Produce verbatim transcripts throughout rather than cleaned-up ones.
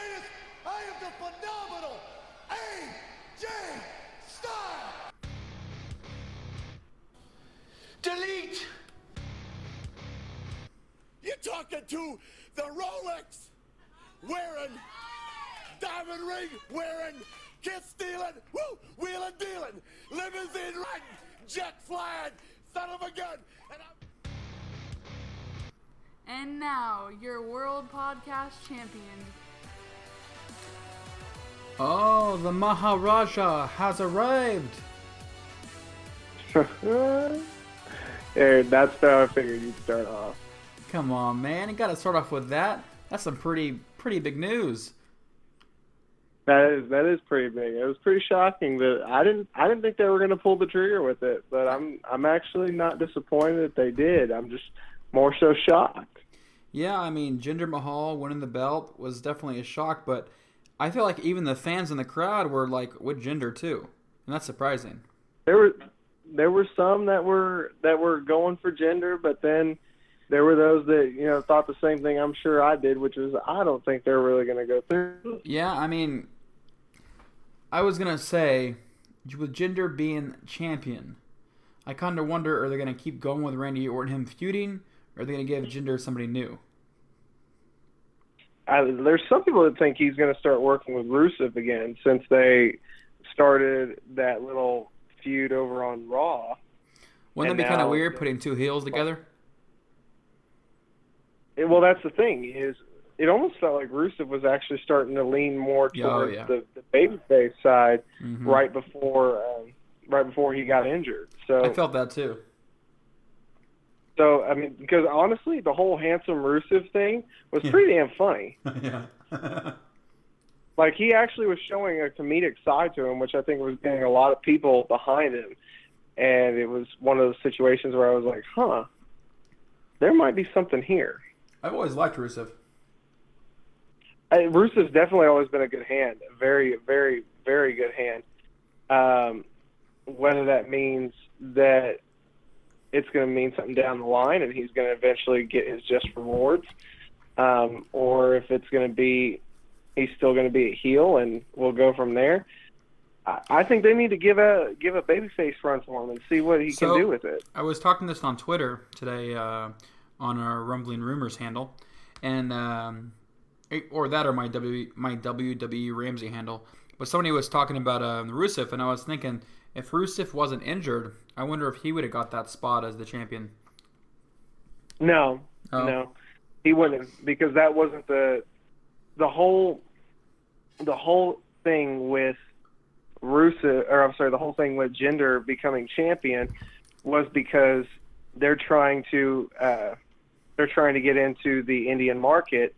greatest, I am the phenomenal A J Styles! Delete! You're talking to the Rolex wearing, diamond ring wearing, kiss stealing, woo, wheeling dealing, limousine riding, jet flying, son of a gun, and I'm... And now, your world podcast champion. Oh, the Maharaja has arrived. Hey, that's how I figured you'd start off. Come on, man. You got to start off with that. That's some pretty, pretty big news. That is that is pretty big. It was pretty shocking that I didn't I didn't think they were going to pull the trigger with it, but I'm I'm actually not disappointed that they did. I'm just more so shocked. Yeah, I mean, Jinder Mahal winning the belt was definitely a shock, but I feel like even the fans in the crowd were like with Jinder too, and that's surprising. There were there were some that were that were going for Jinder, but then there were those that, you know, thought the same thing I'm sure I did, which is I don't think they're really going to go through. Yeah, I mean, I was going to say, with Jinder being champion, I kind of wonder, are they going to keep going with Randy Orton, him feuding, or are they going to give Jinder somebody new? I, there's some people that think he's going to start working with Rusev again since they started that little feud over on Raw. Wouldn't that be kind of weird, putting two heels together? Well, that's the thing, is it almost felt like Rusev was actually starting to lean more towards oh, yeah. the, the babyface side mm-hmm. right before um, right before he got injured. So I felt that too. So, I mean, because honestly, the whole handsome Rusev thing was pretty damn funny. Yeah. Like, he actually was showing a comedic side to him, which I think was getting a lot of people behind him. And it was one of those situations where I was like, huh, there might be something here. I've always liked Rusev. I, Rusev's definitely always been a good hand, a very, very, very good hand. Um, whether that means that it's going to mean something down the line and he's going to eventually get his just rewards, um, or if it's going to be he's still going to be a heel and we'll go from there. I, I think they need to give a give a babyface run for him and see what he so, can do with it. I was talking this on Twitter today, uh, on our Rumbling Rumors handle, and um, or that or my W my W W E Ramsey handle. But somebody was talking about um, Rusev, and I was thinking, if Rusev wasn't injured, I wonder if he would have got that spot as the champion. No, oh. no, he wouldn't, because that wasn't the the whole the whole thing with Rusev, or I'm sorry, the whole thing with Jinder becoming champion was because they're trying to. Uh, They're trying to get into the Indian market,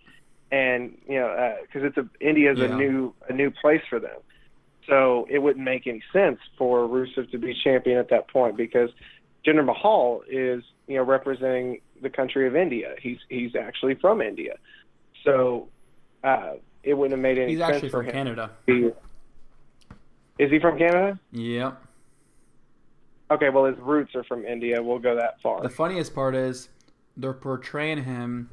and you know, because uh, it's a India's yeah. a new a new place for them, so it wouldn't make any sense for Rusev to be champion at that point, because Jinder Mahal is, you know, representing the country of India. He's he's actually from India, so uh, it wouldn't have made any. He's sense actually for from him. Canada. He, is he from Canada? Yep. Okay, well, his roots are from India. We'll go that far. The funniest part is, they're portraying him.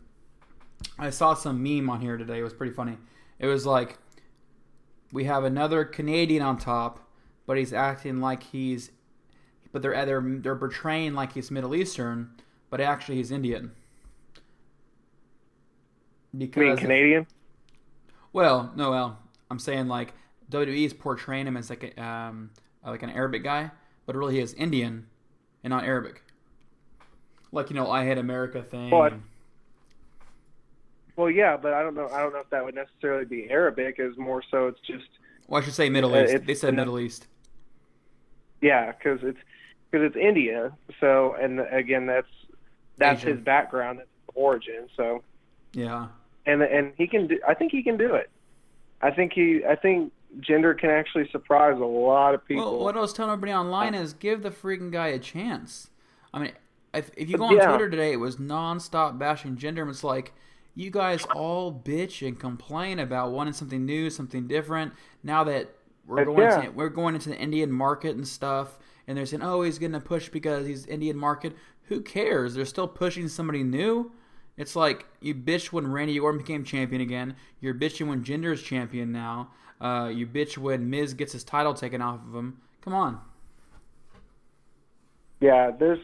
I saw some meme on here today. It was pretty funny. It was like, we have another Canadian on top, but he's acting like he's, but they're they're they're portraying like he's Middle Eastern, but actually he's Indian. Because you mean Canadian? Of, well, no, well, I'm saying like W W E is portraying him as like a, um like an Arabic guy, but really he is Indian and not Arabic. Like, you know, I hate America thing. Well, I, well, yeah, but I don't know. I don't know if that would necessarily be Arabic. Is more so it's just. Well, I should say Middle uh, East. They said Middle East. Yeah, because it's because it's India. So, and again, that's that's Asian. His background, that's his origin. So. Yeah. And and he can do. I think he can do it. I think he. I think Jinder can actually surprise a lot of people. Well, what I was telling everybody online is give the freaking guy a chance. I mean. If, if you go on yeah. Twitter today, it was nonstop bashing Jinder, and it's like, you guys all bitch and complain about wanting something new, something different. Now that we're going yeah. to, we're going into the Indian market and stuff, and they're saying, oh, he's getting a push because he's Indian market. Who cares? They're still pushing somebody new. It's like, you bitched when Randy Orton became champion again. You're bitching when Jinder is champion now. Uh, you bitch when Miz gets his title taken off of him. Come on. Yeah, there's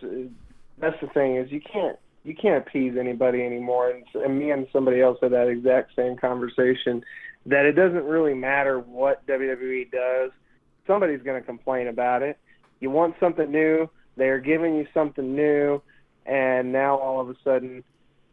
that's the thing is you can't you can't appease anybody anymore. And, and me and somebody else had that exact same conversation, that it doesn't really matter what W W E does. Somebody's going to complain about it. You want something new. They're giving you something new. And now all of a sudden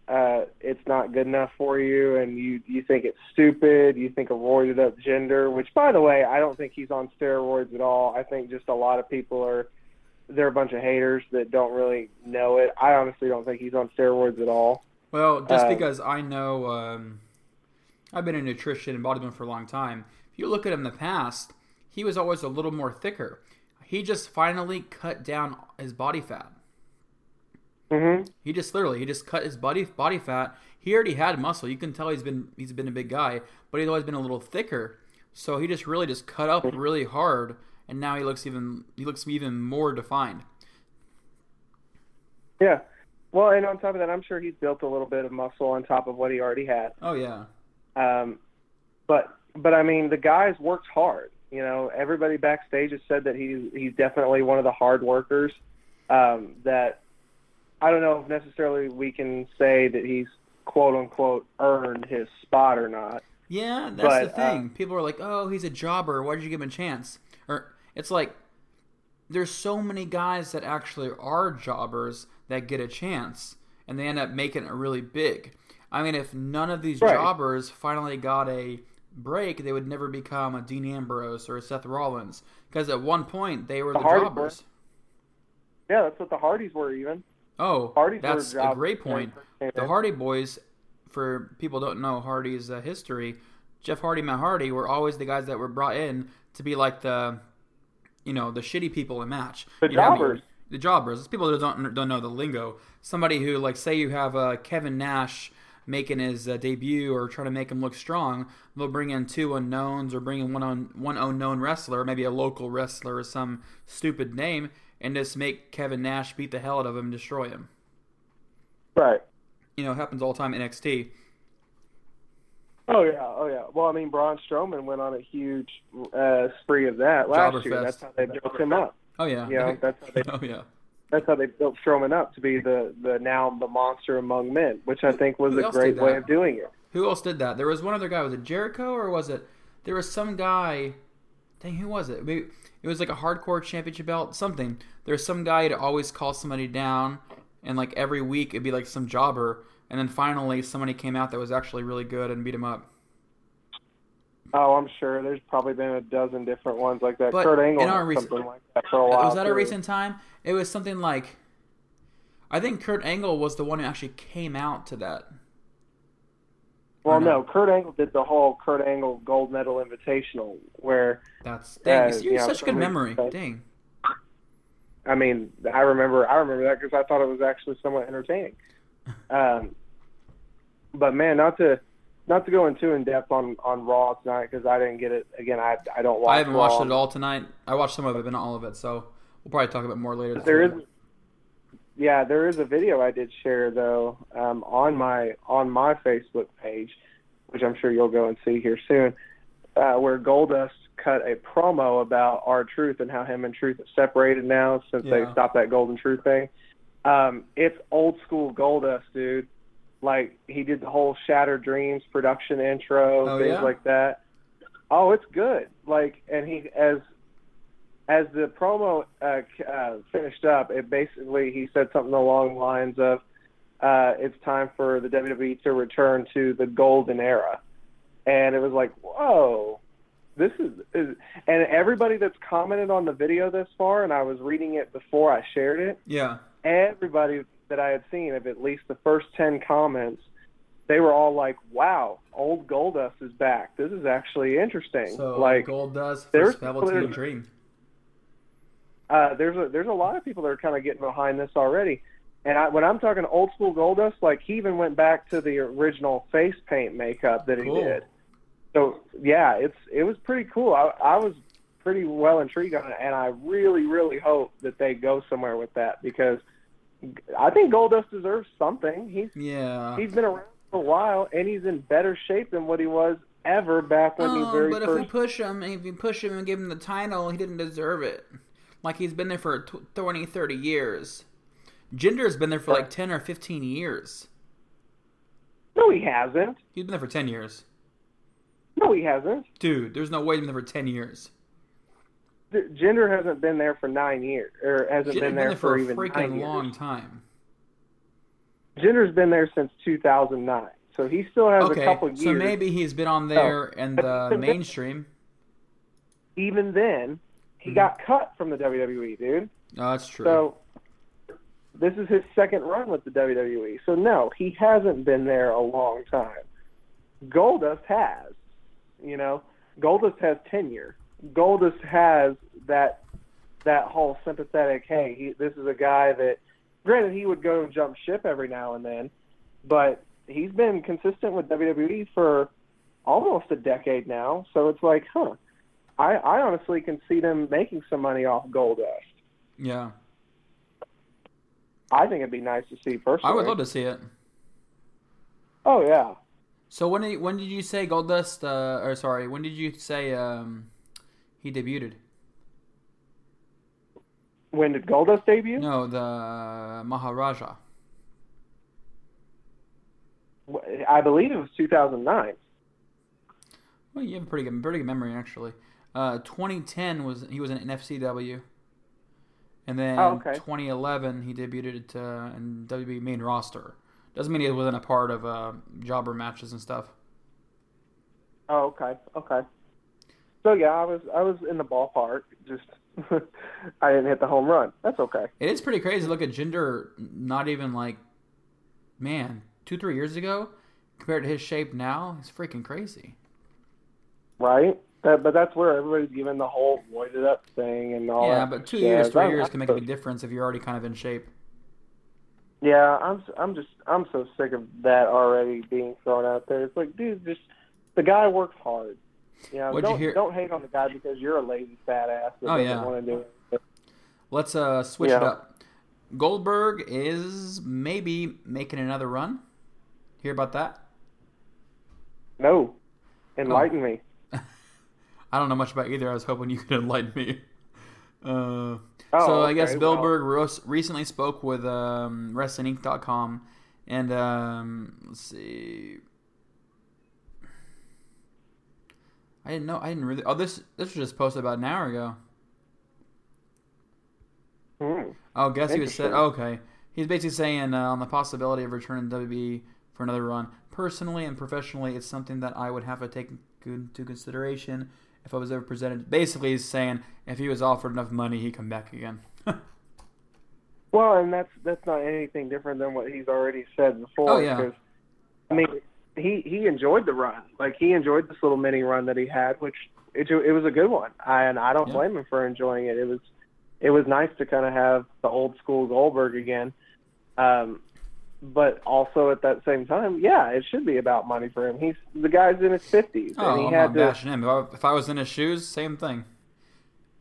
uh, it's not good enough for you, and you, you think it's stupid. You think a roided-up Jinder, which, by the way, I don't think he's on steroids at all. I think just a lot of people are – they're a bunch of haters that don't really know it. I honestly don't think he's on steroids at all. Well, just uh, because I know um, – I've been in nutrition and bodybuilding for a long time. If you look at him in the past, he was always a little more thicker. He just finally cut down his body fat. Mm-hmm. He just literally he just cut his body body fat. He already had muscle. You can tell he's been he's been a big guy, but he's always been a little thicker. So he just really just cut up really hard, and now he looks even he looks even more defined. Yeah, well, and on top of that, I'm sure he's built a little bit of muscle on top of what he already had. Oh yeah, um, but but I mean, the guy's worked hard. You know, everybody backstage has said that he's he's definitely one of the hard workers. Um, that. I don't know if necessarily we can say that he's quote-unquote earned his spot or not. Yeah, that's but, the thing. Uh, People are like, oh, he's a jobber. Why did you give him a chance? Or it's like there's so many guys that actually are jobbers that get a chance, and they end up making it really big. I mean, if none of these right. jobbers finally got a break, they would never become a Dean Ambrose or a Seth Rollins, because at one point they were the, the jobbers. Were. Yeah, that's what the Hardys were even. Oh, Hardy's that's a great point. The Hardy Boys, for people who don't know Hardy's uh, history, Jeff Hardy, Matt Hardy were always the guys that were brought in to be like the, you know, the shitty people in match. The you jobbers. Know, the jobbers. It's people that don't don't know the lingo. Somebody who, like, say you have uh, Kevin Nash making his uh, debut or trying to make him look strong, they'll bring in two unknowns or bring in one un- one unknown wrestler, maybe a local wrestler or some stupid name, and just make Kevin Nash beat the hell out of him and destroy him. Right. You know, it happens all the time in N X T. Oh, yeah. Oh, yeah. Well, I mean, Braun Strowman went on a huge uh, spree of that last Jobber year. Fest. That's how they built him up. Oh, yeah. You know, that's how they, oh, yeah. That's how they built Strowman up to be the, the now the monster among men, which I think was Who a great way of doing it. Who else did that? There was one other guy. Was it Jericho or was it – there was some guy – dang, who was it? Maybe it was like a hardcore championship belt, something. There's some guy to always call somebody down, and like every week it'd be like some jobber, and then finally somebody came out that was actually really good and beat him up. Oh, I'm sure. There's probably been a dozen different ones like that. But Kurt Angle or something rec- like that for a while. Was that too. A recent time? It was something like, I think Kurt Angle was the one who actually came out to that. Well, no, Kurt Angle did the whole Kurt Angle gold medal invitational where... That's... Dang, uh, you have such a good memory. Dang. I mean, I remember I remember that because I thought it was actually somewhat entertaining. Um, but, man, not to not to go in too in-depth on, on Raw tonight because I didn't get it. Again, I I don't watch Raw. I haven't Raw. watched it at all tonight. I watched some of it, but not all of it, so we'll probably talk about more later. There is... Yeah, there is a video I did share though um, on my on my Facebook page, which I'm sure you'll go and see here soon, uh, where Goldust cut a promo about R-Truth and how him and Truth are separated now since yeah. they stopped that Golden Truth thing. Um, it's old school Goldust, dude. Like he did the whole Shattered Dreams production intro, oh, things yeah? like that. Oh, it's good. Like, and he as. As the promo uh, uh, finished up, it basically he said something along the lines of, uh, "It's time for the W W E to return to the golden era," and it was like, "Whoa, this is." is and everybody that's commented on the video thus far, and I was reading it before I shared it. Yeah. Everybody that I had seen of at least the first ten comments, they were all like, "Wow, old Goldust is back. This is actually interesting." So like Goldust, first level to your dream. Uh, there's a there's a lot of people that are kind of getting behind this already, and I, when I'm talking old school Goldust, like he even went back to the original face paint makeup that he cool. did. So yeah, it's it was pretty cool. I, I was pretty well intrigued on it, and I really really hope that they go somewhere with that because I think Goldust deserves something. He's yeah. He's been around for a while, and he's in better shape than what he was ever back when oh, he very but first. But if we push him, if you push him and give him the title, he didn't deserve it. Like, he's been there for twenty, thirty years. Jinder's been there for yeah. like ten or fifteen years. No, he hasn't. He's been there for ten years. No, he hasn't. Dude, there's no way he's been there for ten years. Jinder hasn't been there for nine years, or hasn't been, been there, there for, for even nine years. Jinder's been there for a freaking long time. Jinder's been there since two thousand nine, so he still has okay, a couple years. So maybe he's been on there oh. in the mainstream. Even then, he mm-hmm. got cut from the W W E, dude. No, that's true. So this is his second run with the W W E. So no, he hasn't been there a long time. Goldust has. You know, Goldust has tenure. Goldust has that that whole sympathetic, hey, he, this is a guy that, granted, he would go and jump ship every now and then, but he's been consistent with W W E for almost a decade now. So it's like, huh, I, I honestly can see them making some money off Goldust. Yeah. I think it'd be nice to see personally. I would love to see it. Oh, yeah. So when did, when did you say Goldust, uh, or sorry, when did you say um, he debuted? When did Goldust debut? No, the Maharaja. I believe it was two thousand nine. Well, you have a pretty good, pretty good memory, actually. Uh, twenty ten, was he was in N F C W. And then oh, okay. twenty eleven, he debuted uh, in W W E main roster. Doesn't mean he wasn't a part of uh, jobber matches and stuff. Oh, okay, okay. So yeah, I was I was in the ballpark. Just I didn't hit the home run. That's okay. It is pretty crazy to look at Jinder. Not even like, man, two three years ago, compared to his shape now, it's freaking crazy. Right, that, but that's where everybody's giving the whole roided up thing and all. Yeah, that but two jazz. years, three I'm, years I'm, can make a big difference if you're already kind of in shape. Yeah, I'm I'm just I'm so sick of that already being thrown out there. It's like, dude, just the guy works hard. You know, don't, you hear? don't hate on the guy because you're a lazy fat ass that oh, doesn't yeah. want to do it. Let's uh, switch yeah. it up. Goldberg is maybe making another run. Hear about that? No. Enlighten oh. me. I don't know much about either. I was hoping you could enlighten me. Uh Oh, so okay, I guess Goldberg wow. recently spoke with um, Wrestling Inc dot com, and um, let's see, I didn't know, I didn't really. Oh, this this was just posted about an hour ago. Mm. Oh, I guess he was said. Okay, he's basically saying uh, on the possibility of returning to W W E for another run. Personally and professionally, it's something that I would have to take into consideration. If I was ever presented, basically he's saying if he was offered enough money, he'd come back again. Well, and that's that's not anything different than what he's already said before. Oh, yeah. Because, I mean, he, he enjoyed the run. Like, he enjoyed this little mini run that he had, which it it was a good one. I, and I don't yeah. blame him for enjoying it. It was it was nice to kind of have the old school Goldberg again. Um, but also at that same time, yeah, it should be about money for him. He's the guy's in his fifties, oh, and he I'm had not to bashing him. If I, if I was in his shoes, same thing.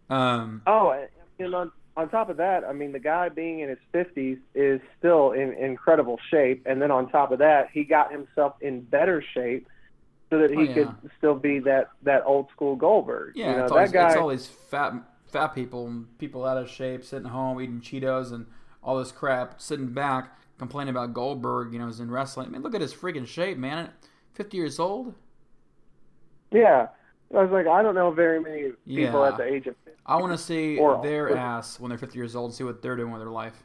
Um, oh, and on on top of that, I mean, the guy being in his fifties is still in incredible shape, and then on top of that, he got himself in better shape so that he oh, yeah. could still be that, that old school Goldberg. Yeah, you know, it's, that always, guy, it's all these fat fat people, people out of shape, sitting home eating Cheetos and all this crap, sitting back. Complaining about Goldberg, you know, is in wrestling. I mean, look at his freaking shape, man. fifty years old. Yeah. I was like, I don't know very many people yeah. at the age of fifty. I want to see or their old. ass when they're fifty years old and see what they're doing with their life.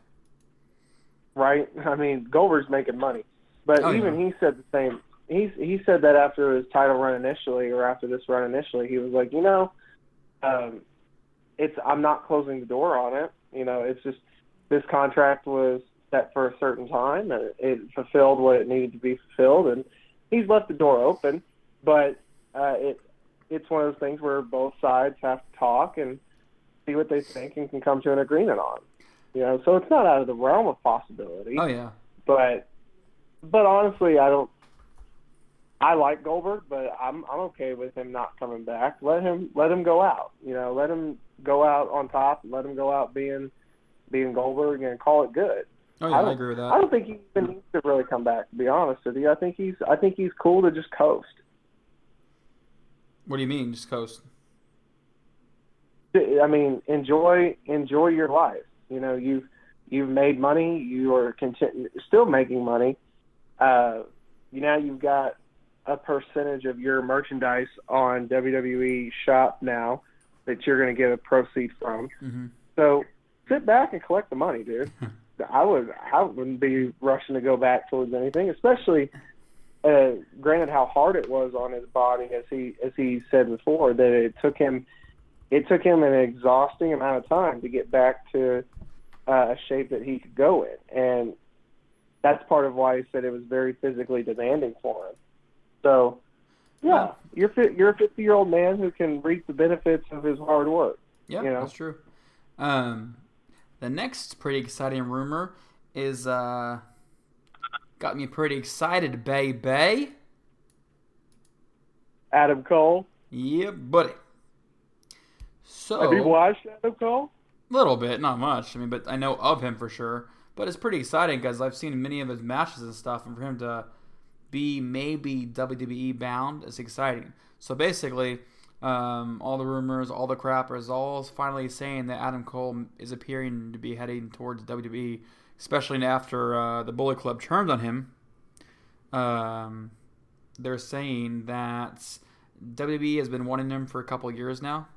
Right? I mean, Goldberg's making money. But oh, even yeah. he said the same. He, he said that after his title run initially, or after this run initially, he was like, you know, um, it's I'm not closing the door on it. You know, it's just this contract was set for a certain time, and it fulfilled what it needed to be fulfilled, and he's left the door open, but uh, it it's one of those things where both sides have to talk and see what they think and can come to an agreement on. You know, so it's not out of the realm of possibility. Oh, yeah. But but honestly, I don't I like Goldberg, but I'm I'm okay with him not coming back. Let him let him go out. You know, let him go out on top, let him go out being being Goldberg and call it good. Oh yeah, I, I agree with that. I don't think he even needs to really come back, to be honest with you. I think he's I think he's cool to just coast. What do you mean, just coast? I mean, enjoy enjoy your life. You know, you've you've made money. You are content, still making money. Uh, you now you've got a percentage of your merchandise on W W E Shop now that you're going to get a proceed from. Mm-hmm. So sit back and collect the money, dude. I would I wouldn't be rushing to go back towards anything, especially. Uh, granted, how hard it was on his body, as he as he said before, that it took him. It took him an exhausting amount of time to get back to uh, a shape that he could go in. And that's part of why he said it was very physically demanding for him. So, yeah, you're you're a fifty-year-old man who can reap the benefits of his hard work. Yeah, you know? That's true. Um, the next pretty exciting rumor is uh, got me pretty excited, baby. Adam Cole? Yeah, buddy. So, have you watched Adam Cole? A little bit, not much. I mean, but I know of him for sure. But it's pretty exciting because I've seen many of his matches and stuff, and for him to be maybe W W E bound is exciting. So basically, um, all the rumors, all the crap is all finally saying that Adam Cole is appearing to be heading towards W W E, especially after uh, the Bullet Club turned on him. Um, they're saying that W W E has been wanting him for a couple of years now.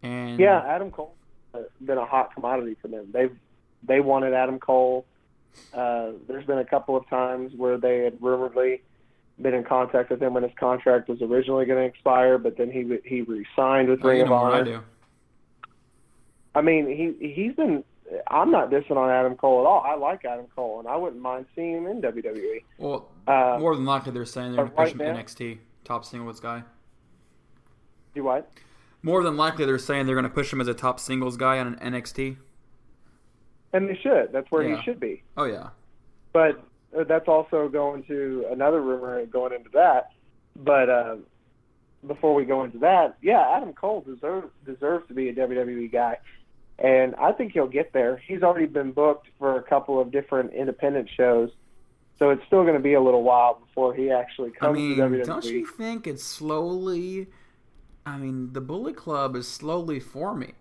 And yeah, Adam Cole has been a hot commodity for them. They've they wanted Adam Cole. Uh, there's been a couple of times where they had rumoredly been in contact with him when his contract was originally going to expire, but then he he re-signed with Ring of Honor. I do. I mean, he he's been. I'm not dissing on Adam Cole at all. I like Adam Cole, and I wouldn't mind seeing him in W W E. Well, uh, more than likely, they're saying they're going to push him to N X T, top singles guy. Do what? More than likely, they're saying they're going to push him as a top singles guy on an N X T. And they should. That's where yeah. he should be. Oh, yeah. But that's also going to another rumor going into that. But uh, before we go into that, yeah, Adam Cole deserves deserves to be a W W E guy. And I think he'll get there. He's already been booked for a couple of different independent shows. So it's still going to be a little while before he actually comes I mean, to W W E. Don't you think it's slowly... I mean, the Bullet Club is slowly forming.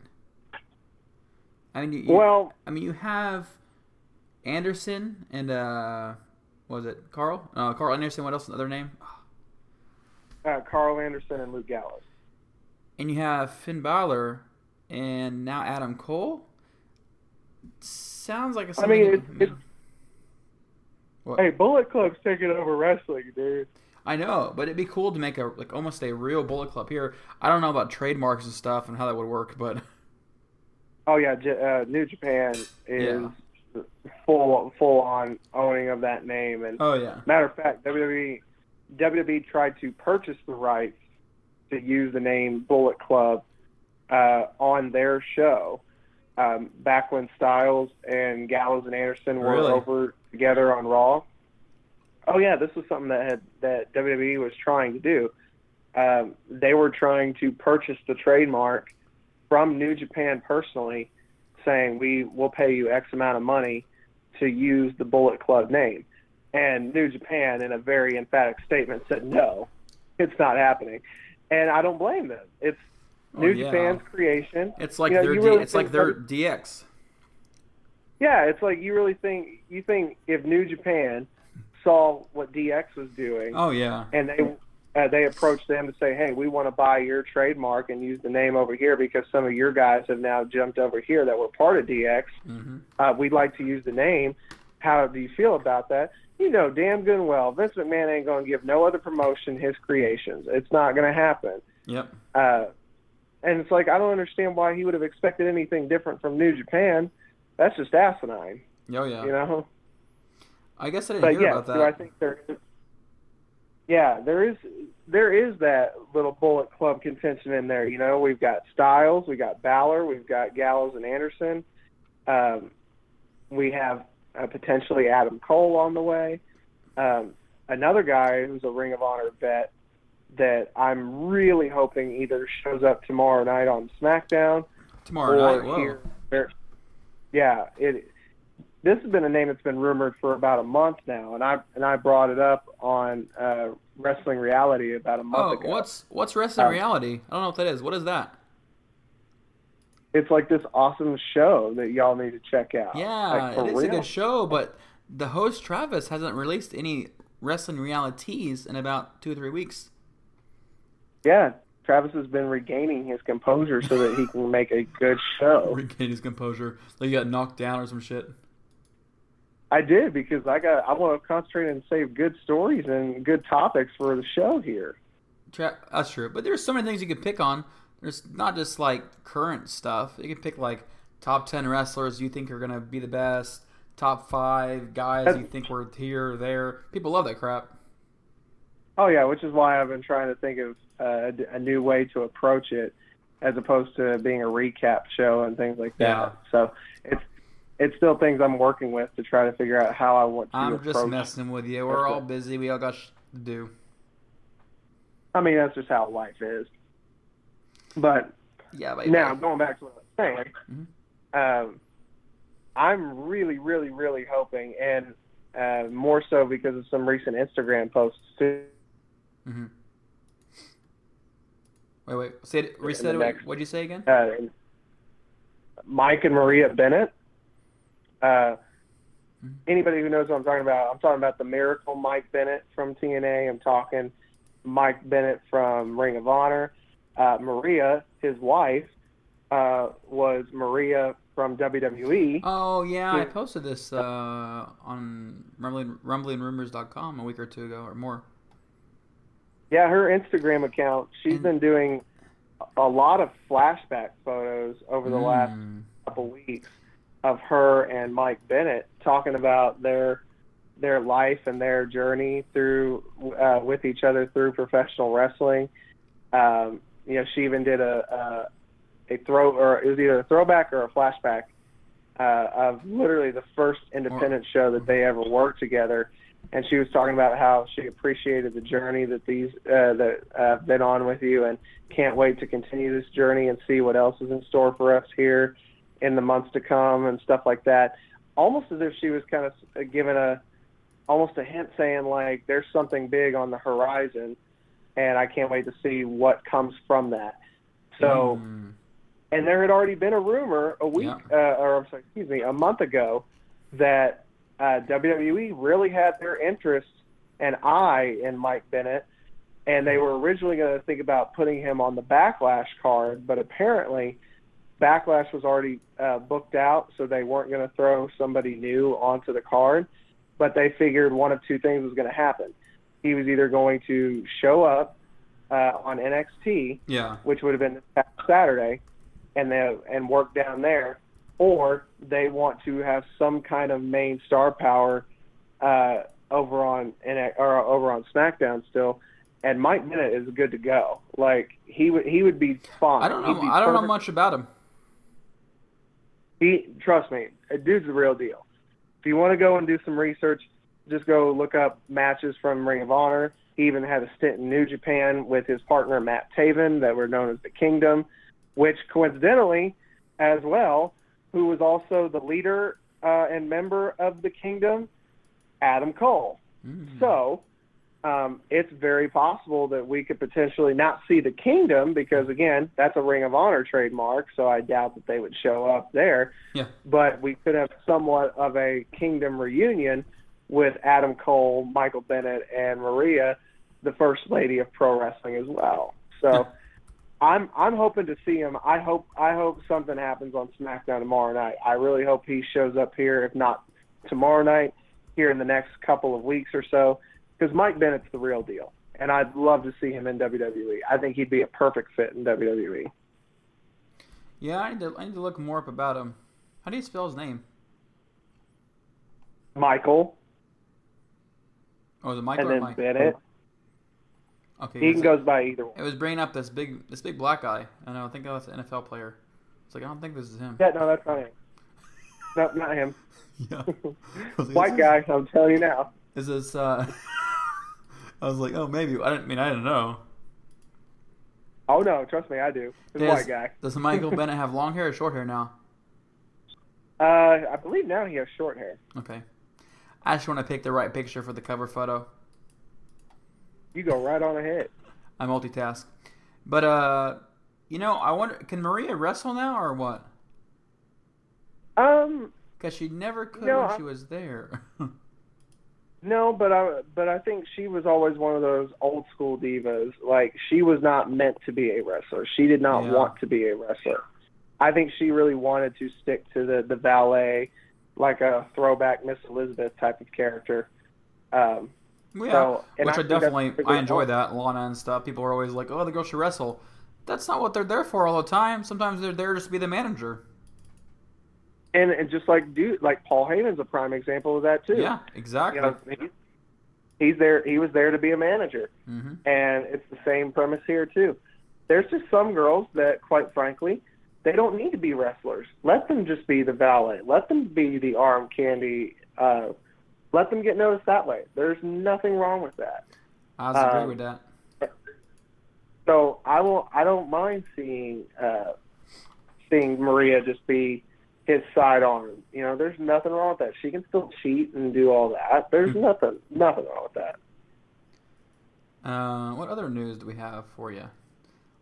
I mean, you, well, I mean, you have Anderson and uh, what was it Carl? Uh, Carl Anderson. What else? Another name? Uh, Carl Anderson and Luke Gallows. And you have Finn Balor and now Adam Cole. Sounds like a. I mean, it's, I mean it's, what? Hey, Bullet Club's taking over wrestling, dude. I know, but it'd be cool to make a like almost a real Bullet Club here. I don't know about trademarks and stuff and how that would work, but oh yeah, uh, New Japan is yeah. full full on owning of that name. And oh yeah, matter of fact, W W E W W E tried to purchase the rights to use the name Bullet Club uh, on their show um, back when Styles and Gallows and Anderson were really? over together on Raw. Oh, yeah, this was something that had, that W W E was trying to do. Um, they were trying to purchase the trademark from New Japan personally, saying, we will pay you X amount of money to use the Bullet Club name. And New Japan, in a very emphatic statement, said, no, it's not happening. And I don't blame them. It's oh, New yeah. Japan's creation. It's like you know, their, D- really it's like their that, D X. Yeah, it's like you really think you think if New Japan... saw what D X was doing. Oh yeah, and they uh, they approached them to say, "Hey, we want to buy your trademark and use the name over here because some of your guys have now jumped over here that were part of D X. Mm-hmm. Uh, we'd like to use the name. How do you feel about that?" You know, damn good and well, Vince McMahon ain't going to give no other promotion his creations. It's not going to happen. Yep. Uh, and it's like I don't understand why he would have expected anything different from New Japan. That's just asinine. Oh yeah. You know. I guess I didn't but hear yeah, about that. Do I think there is, yeah, there is there is that little Bullet Club contention in there. You know, we've got Styles, we got Balor, we've got Gallows and Anderson. Um, we have uh, potentially Adam Cole on the way. Um, another guy who's a Ring of Honor vet that I'm really hoping either shows up tomorrow night on SmackDown. Tomorrow night, whoa. Here, yeah, it this has been a name that's been rumored for about a month now, and I and I brought it up on uh, Wrestling Reality about a month oh, ago. What's what's Wrestling um, Reality? I don't know what that is. What is that? It's like this awesome show that y'all need to check out. Yeah, like, it is real. A good show, but the host, Travis, hasn't released any wrestling realities in about two or three weeks. Yeah, Travis has been regaining his composure so that he can make a good show. Regain his composure. Like, you got knocked down or some shit. I did, because I got. I want to concentrate and save good stories and good topics for the show here. Tra- That's true, but there's so many things you could pick on. There's not just, like, current stuff. You can pick, like, top ten wrestlers you think are going to be the best, top five guys That's, you think were here or there. People love that crap. Oh, yeah, which is why I've been trying to think of uh, a new way to approach it as opposed to being a recap show and things like yeah. that. So it's it's still things I'm working with to try to figure out how I want to I'm approach it. I'm just messing with you. We're That's all it. busy. We all got shit to do. I mean, that's just how life is. But yeah, like, now, going back to what I was saying, mm-hmm. um, I'm really, really, really hoping, and uh, more so because of some recent Instagram posts, too. Mm-hmm. Wait, wait. Say it, reset it. Next, what'd you say again? Uh, Mike and Maria Bennett. Uh, mm-hmm. Anybody who knows what I'm talking about, I'm talking about the Miracle Mike Bennett from T N A. I'm talking Mike Bennett from Ring of Honor. Uh, Maria, his wife, uh, was Maria from W W E. Oh, yeah, I posted this uh, on rumbling, rumbling rumors dot com a week or two ago or more. Yeah, her Instagram account, she's and, been doing a lot of flashback photos over the mm. last couple weeks of her and Mike Bennett talking about their their life and their journey through uh, with each other through professional wrestling. Um You know, she even did a a, a throw, or it was either a throwback or a flashback uh, of literally the first independent show that they ever worked together, and she was talking about how she appreciated the journey that these uh, that uh, been on with you, and can't wait to continue this journey and see what else is in store for us here in the months to come and stuff like that. Almost as if she was kind of giving a almost a hint saying like there's something big on the horizon. And I can't wait to see what comes from that. So, mm. and there had already been a rumor a week, yeah. uh, or I'm sorry, excuse me, a month ago, that uh, W W E really had their interest and eye in Mike Bennett, and they were originally going to think about putting him on the Backlash card, but apparently Backlash was already uh, booked out, so they weren't going to throw somebody new onto the card. But they figured one of two things was going to happen. He was either going to show up uh, on N X T, yeah. which would have been this past Saturday, and then and work down there, or they want to have some kind of main star power uh, over on or over on SmackDown still. And Mike Bennett is good to go. Like he would he would be fine. I don't know. I don't perfect. know much about him. He trust me, a dude's the real deal. If you want to go and do some research. Just go look up matches from Ring of Honor. He even had a stint in New Japan with his partner, Matt Taven, that were known as The Kingdom, which coincidentally, as well, who was also the leader uh, and member of The Kingdom, Adam Cole. Mm-hmm. So um, it's very possible that we could potentially not see The Kingdom because, again, that's a Ring of Honor trademark, so I doubt that they would show up there. Yeah. But we could have somewhat of a Kingdom reunion with Adam Cole, Michael Bennett, and Maria, the first lady of pro wrestling as well. So I'm I'm hoping to see him. I hope I hope something happens on SmackDown tomorrow night. I really hope he shows up here, if not tomorrow night, here in the next couple of weeks or so, because Mike Bennett's the real deal, and I'd love to see him in W W E. I think he'd be a perfect fit in W W E. Yeah, I need to, I need to look more up about him. How do you spell his name? Michael. Oh, the Michael and then Mike? Bennett. Okay, he goes by either one. It was bringing up this big, this big black guy, and I think oh, that's an N F L player. It's like I don't think this is him. Yeah, no, that's not him. No, not him. Yeah. Like, white guy. This? I'm telling you now. Is this? Uh... I was like, oh, maybe. I didn't mean I didn't know. Oh no, trust me, I do. It's a white guy. Does Michael Bennett have long hair or short hair now? Uh, I believe now he has short hair. Okay. I just want to pick the right picture for the cover photo. You go right on ahead. I multitask. But, uh, you know, I wonder, can Maria wrestle now or what? Um. Because she never could no, when I, she was there. No, but I but I think she was always one of those old school divas. Like, she was not meant to be a wrestler. She did not yeah. want to be a wrestler. I think she really wanted to stick to the, the valet, like a throwback Miss Elizabeth type of character. Um, yeah, so, which I, I definitely, I enjoy point. that, Lana and stuff. People are always like, oh, the girl should wrestle. That's not what they're there for all the time. Sometimes they're there just to be the manager. And, and just like dude, like Paul Heyman's a prime example of that too. Yeah, exactly. You know, he, he's there. He was there to be a manager, mm-hmm. and it's the same premise here too. There's just some girls that, quite frankly, they don't need to be wrestlers. Let them just be the valet. Let them be the arm candy. Uh, let them get noticed that way. There's nothing wrong with that. I um, agree with that. So I will. I don't mind seeing uh, seeing Maria just be his sidearm. You know, there's nothing wrong with that. She can still cheat and do all that. There's nothing nothing wrong with that. Uh, what other news do we have for you?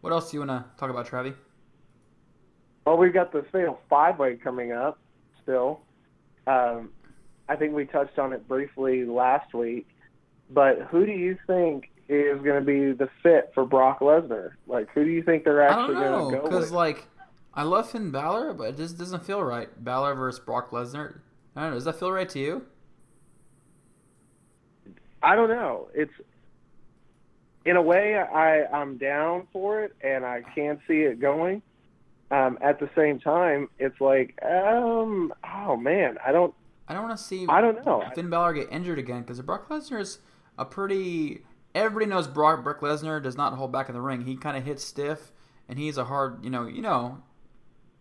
What else do you want to talk about, Travi? Well, we've got the fatal five-way coming up still. Um, I think we touched on it briefly last week. But who do you think is going to be the fit for Brock Lesnar? Like, who do you think they're actually going to go with? I don't know, because, like, I love Finn Balor, but it just doesn't feel right. Balor versus Brock Lesnar. I don't know. Does that feel right to you? I don't know. It's in a way I I'm down for it, and I can see it going. Um, at the same time, it's like um oh man, I don't. I don't want to see. I don't know. Finn Balor get injured again because Brock Lesnar is a pretty. Everybody knows Brock, Brock Lesnar does not hold back in the ring. He kind of hits stiff, and he's a hard. You know. You know.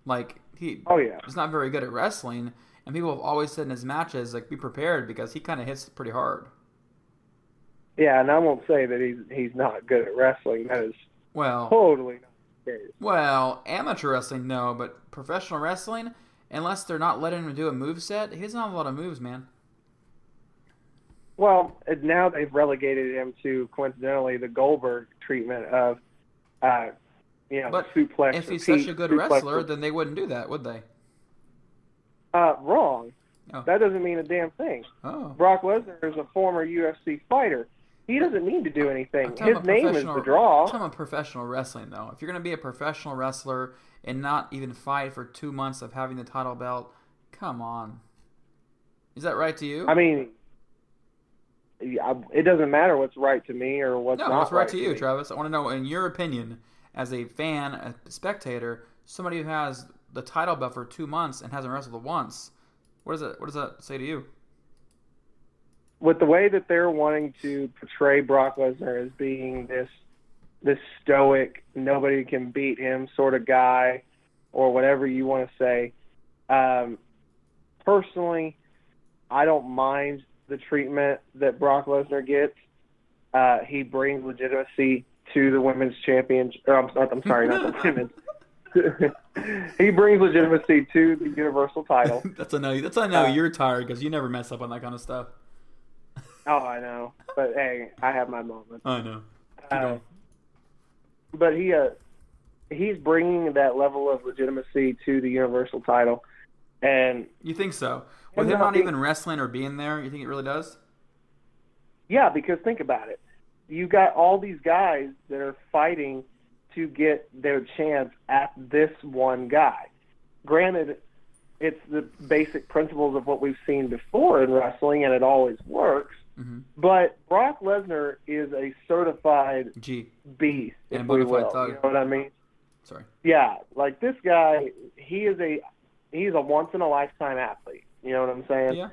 Like, he oh, yeah. he's not very good at wrestling, and people have always said in his matches, like, be prepared because he kind of hits pretty hard. Yeah, and I won't say that he's he's not good at wrestling. That is well, totally not the case. Well, amateur wrestling, no, but professional wrestling, unless they're not letting him do a moveset, he doesn't have a lot of moves, man. Well, now they've relegated him to, coincidentally, the Goldberg treatment of uh You know, but suplex, if he's repeat, such a good suplex, wrestler, then they wouldn't do that, would they? Uh, wrong. Oh. That doesn't mean a damn thing. Oh. Brock Lesnar is a former U F C fighter. He doesn't need to do anything. His name is the draw. I'm talking about professional wrestling, though. If you're going to be a professional wrestler and not even fight for two months of having the title belt, come on. Is that right to you? I mean, it doesn't matter what's right to me or what's no, not what's right, right to you, me. Travis. I want to know, in your opinion, as a fan, a spectator, somebody who has the title belt for two months and hasn't wrestled once, what does that, what does that say to you? With the way that they're wanting to portray Brock Lesnar as being this this stoic, nobody can beat him sort of guy, or whatever you want to say, um, personally, I don't mind the treatment that Brock Lesnar gets. Uh, he brings legitimacy to the women's championship. I'm, I'm sorry, not the women's. He brings legitimacy to the universal title. That's a no. That's a no. Uh, you're tired because you never mess up on that kind of stuff. Oh, I know. But hey, I have my moments. I know. Uh, but he, uh, he's bringing that level of legitimacy to the universal title, and you think so? With him not even wrestling or being there, you think it really does? Yeah, because think about it. You got all these guys that are fighting to get their chance at this one guy. Granted, it's the basic principles of what we've seen before in wrestling, and it always works. Mm-hmm. But Brock Lesnar is a certified G. beast, if and we will. Thug. You know what I mean? Sorry. Yeah, like this guy, he is a he's a once in a lifetime athlete. You know what I'm saying? Yeah.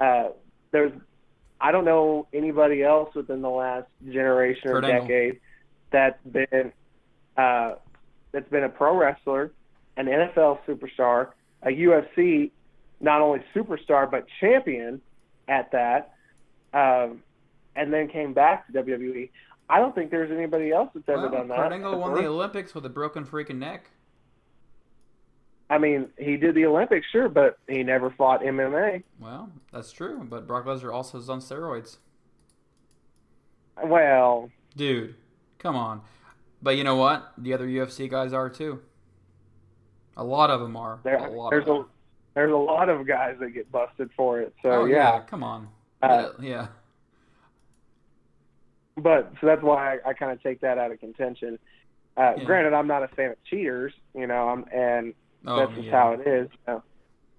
Uh, there's. I don't know anybody else within the last generation or decade that's been uh, that's been a pro wrestler, an N F L superstar, a U F C not only superstar but champion at that, um, and then came back to W W E. I don't think there's anybody else that's ever well, done that. Kurt Angle won the Olympics with a broken freaking neck. I mean, he did the Olympics, sure, but he never fought M M A. Well, that's true, but Brock Lesnar also is on steroids. Well. Dude, come on. But you know what? The other U F C guys are, too. A lot of them are. There, a lot there's, of them. A, there's a lot of guys that get busted for it, so oh, yeah. yeah. Come on. Uh, yeah. But, so that's why I, I kind of take that out of contention. Uh, yeah. Granted, I'm not a fan of cheaters, you know, I'm, and... Oh, That's just yeah. how it is. So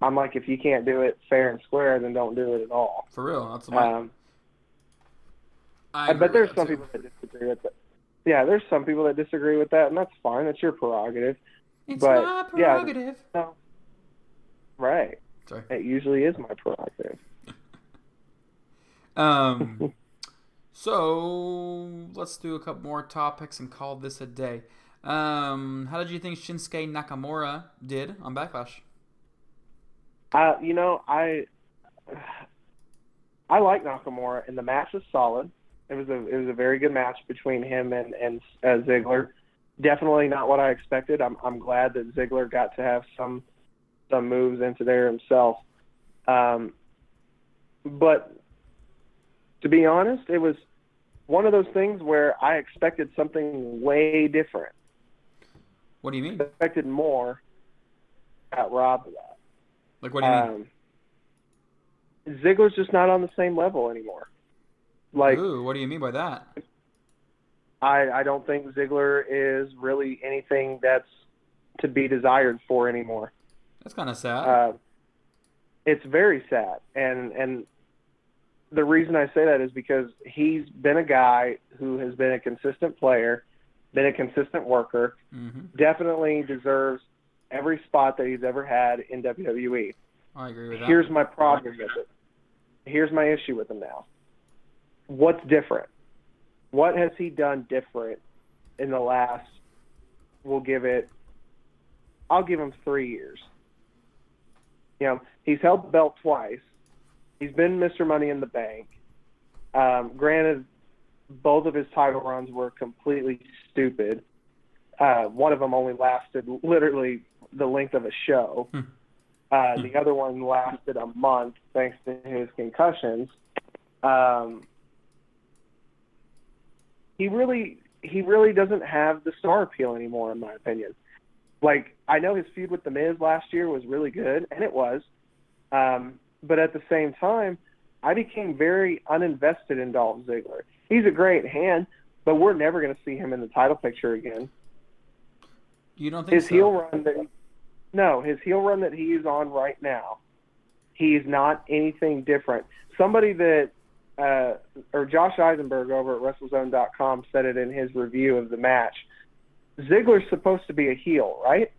I'm like, if you can't do it fair and square, then don't do it at all. For real, that's my. Um, I but there's some too. people that disagree with that. Yeah, there's some people that disagree with that, and that's fine. That's your prerogative. It's but, my prerogative. Yeah, no, right. Sorry. It usually is my prerogative. um. So let's do a couple more topics and call this a day. Um, how did you think Shinsuke Nakamura did on Backlash? Uh, you know, I I like Nakamura, and the match was solid. It was a it was a very good match between him and and uh, Ziggler. Definitely not what I expected. I'm I'm glad that Ziggler got to have some some moves into there himself. Um, but to be honest, it was one of those things where I expected something way different. What do you mean? I expected more. Got robbed of that. Like, what do you um, mean? Ziggler's just not on the same level anymore. Like, ooh, what do you mean by that? I I don't think Ziggler is really anything that's to be desired for anymore. That's kind of sad. Uh, it's very sad, and and the reason I say that is because he's been a guy who has been a consistent player, been a consistent worker, mm-hmm. definitely deserves every spot that he's ever had in W W E. I agree with that. Here's my problem with it. Here's my issue with him now. What's different? What has he done different in the last, we'll give it, I'll give him three years. You know, he's held the belt twice. He's been Mister Money in the Bank. Um, granted, both of his title runs were completely stupid. Uh, one of them only lasted literally the length of a show. Hmm. Uh, hmm. The other one lasted a month thanks to his concussions. Um, he really, he really doesn't have the star appeal anymore, in my opinion. Like, I know his feud with The Miz last year was really good, and it was. Um, But at the same time, I became very uninvested in Dolph Ziggler. He's a great hand, but we're never going to see him in the title picture again. You don't think his so? heel run that no, his heel run that he's on right now, he's not anything different. Somebody that uh, or Josh Eisenberg over at WrestleZone dot com said it in his review of the match. Ziggler's supposed to be a heel, right?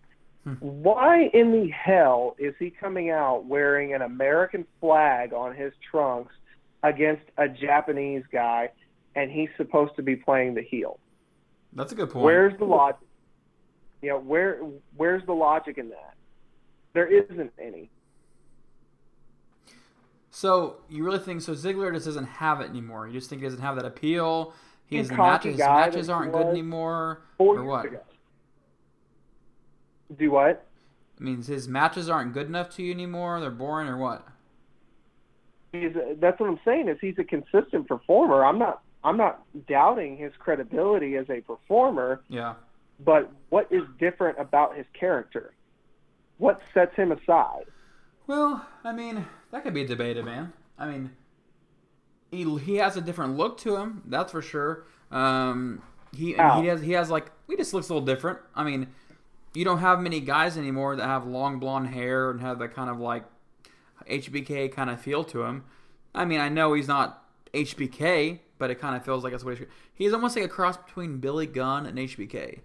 Why in the hell is he coming out wearing an American flag on his trunks against a Japanese guy, and he's supposed to be playing the heel? That's a good point. Where's the logic? You know, where where's the logic in that? There isn't any. So you really think so? Ziggler just doesn't have it anymore. You just think he doesn't have that appeal. His matches, his matches aren't good anymore, or what? Ago. Do what? I mean, his matches aren't good enough to you anymore? They're boring or what? He's a, that's what I'm saying is he's a consistent performer. I'm not I'm not doubting his credibility as a performer. Yeah. But what is different about his character? What sets him aside? Well, I mean, that could be debated, man. I mean, he he has a different look to him, that's for sure. Um, he wow. he has he has like he just looks a little different. I mean, you don't have many guys anymore that have long blonde hair and have that kind of like H B K kind of feel to him. I mean, I know he's not H B K, but it kind of feels like that's what he's... He's almost like a cross between Billy Gunn and H B K.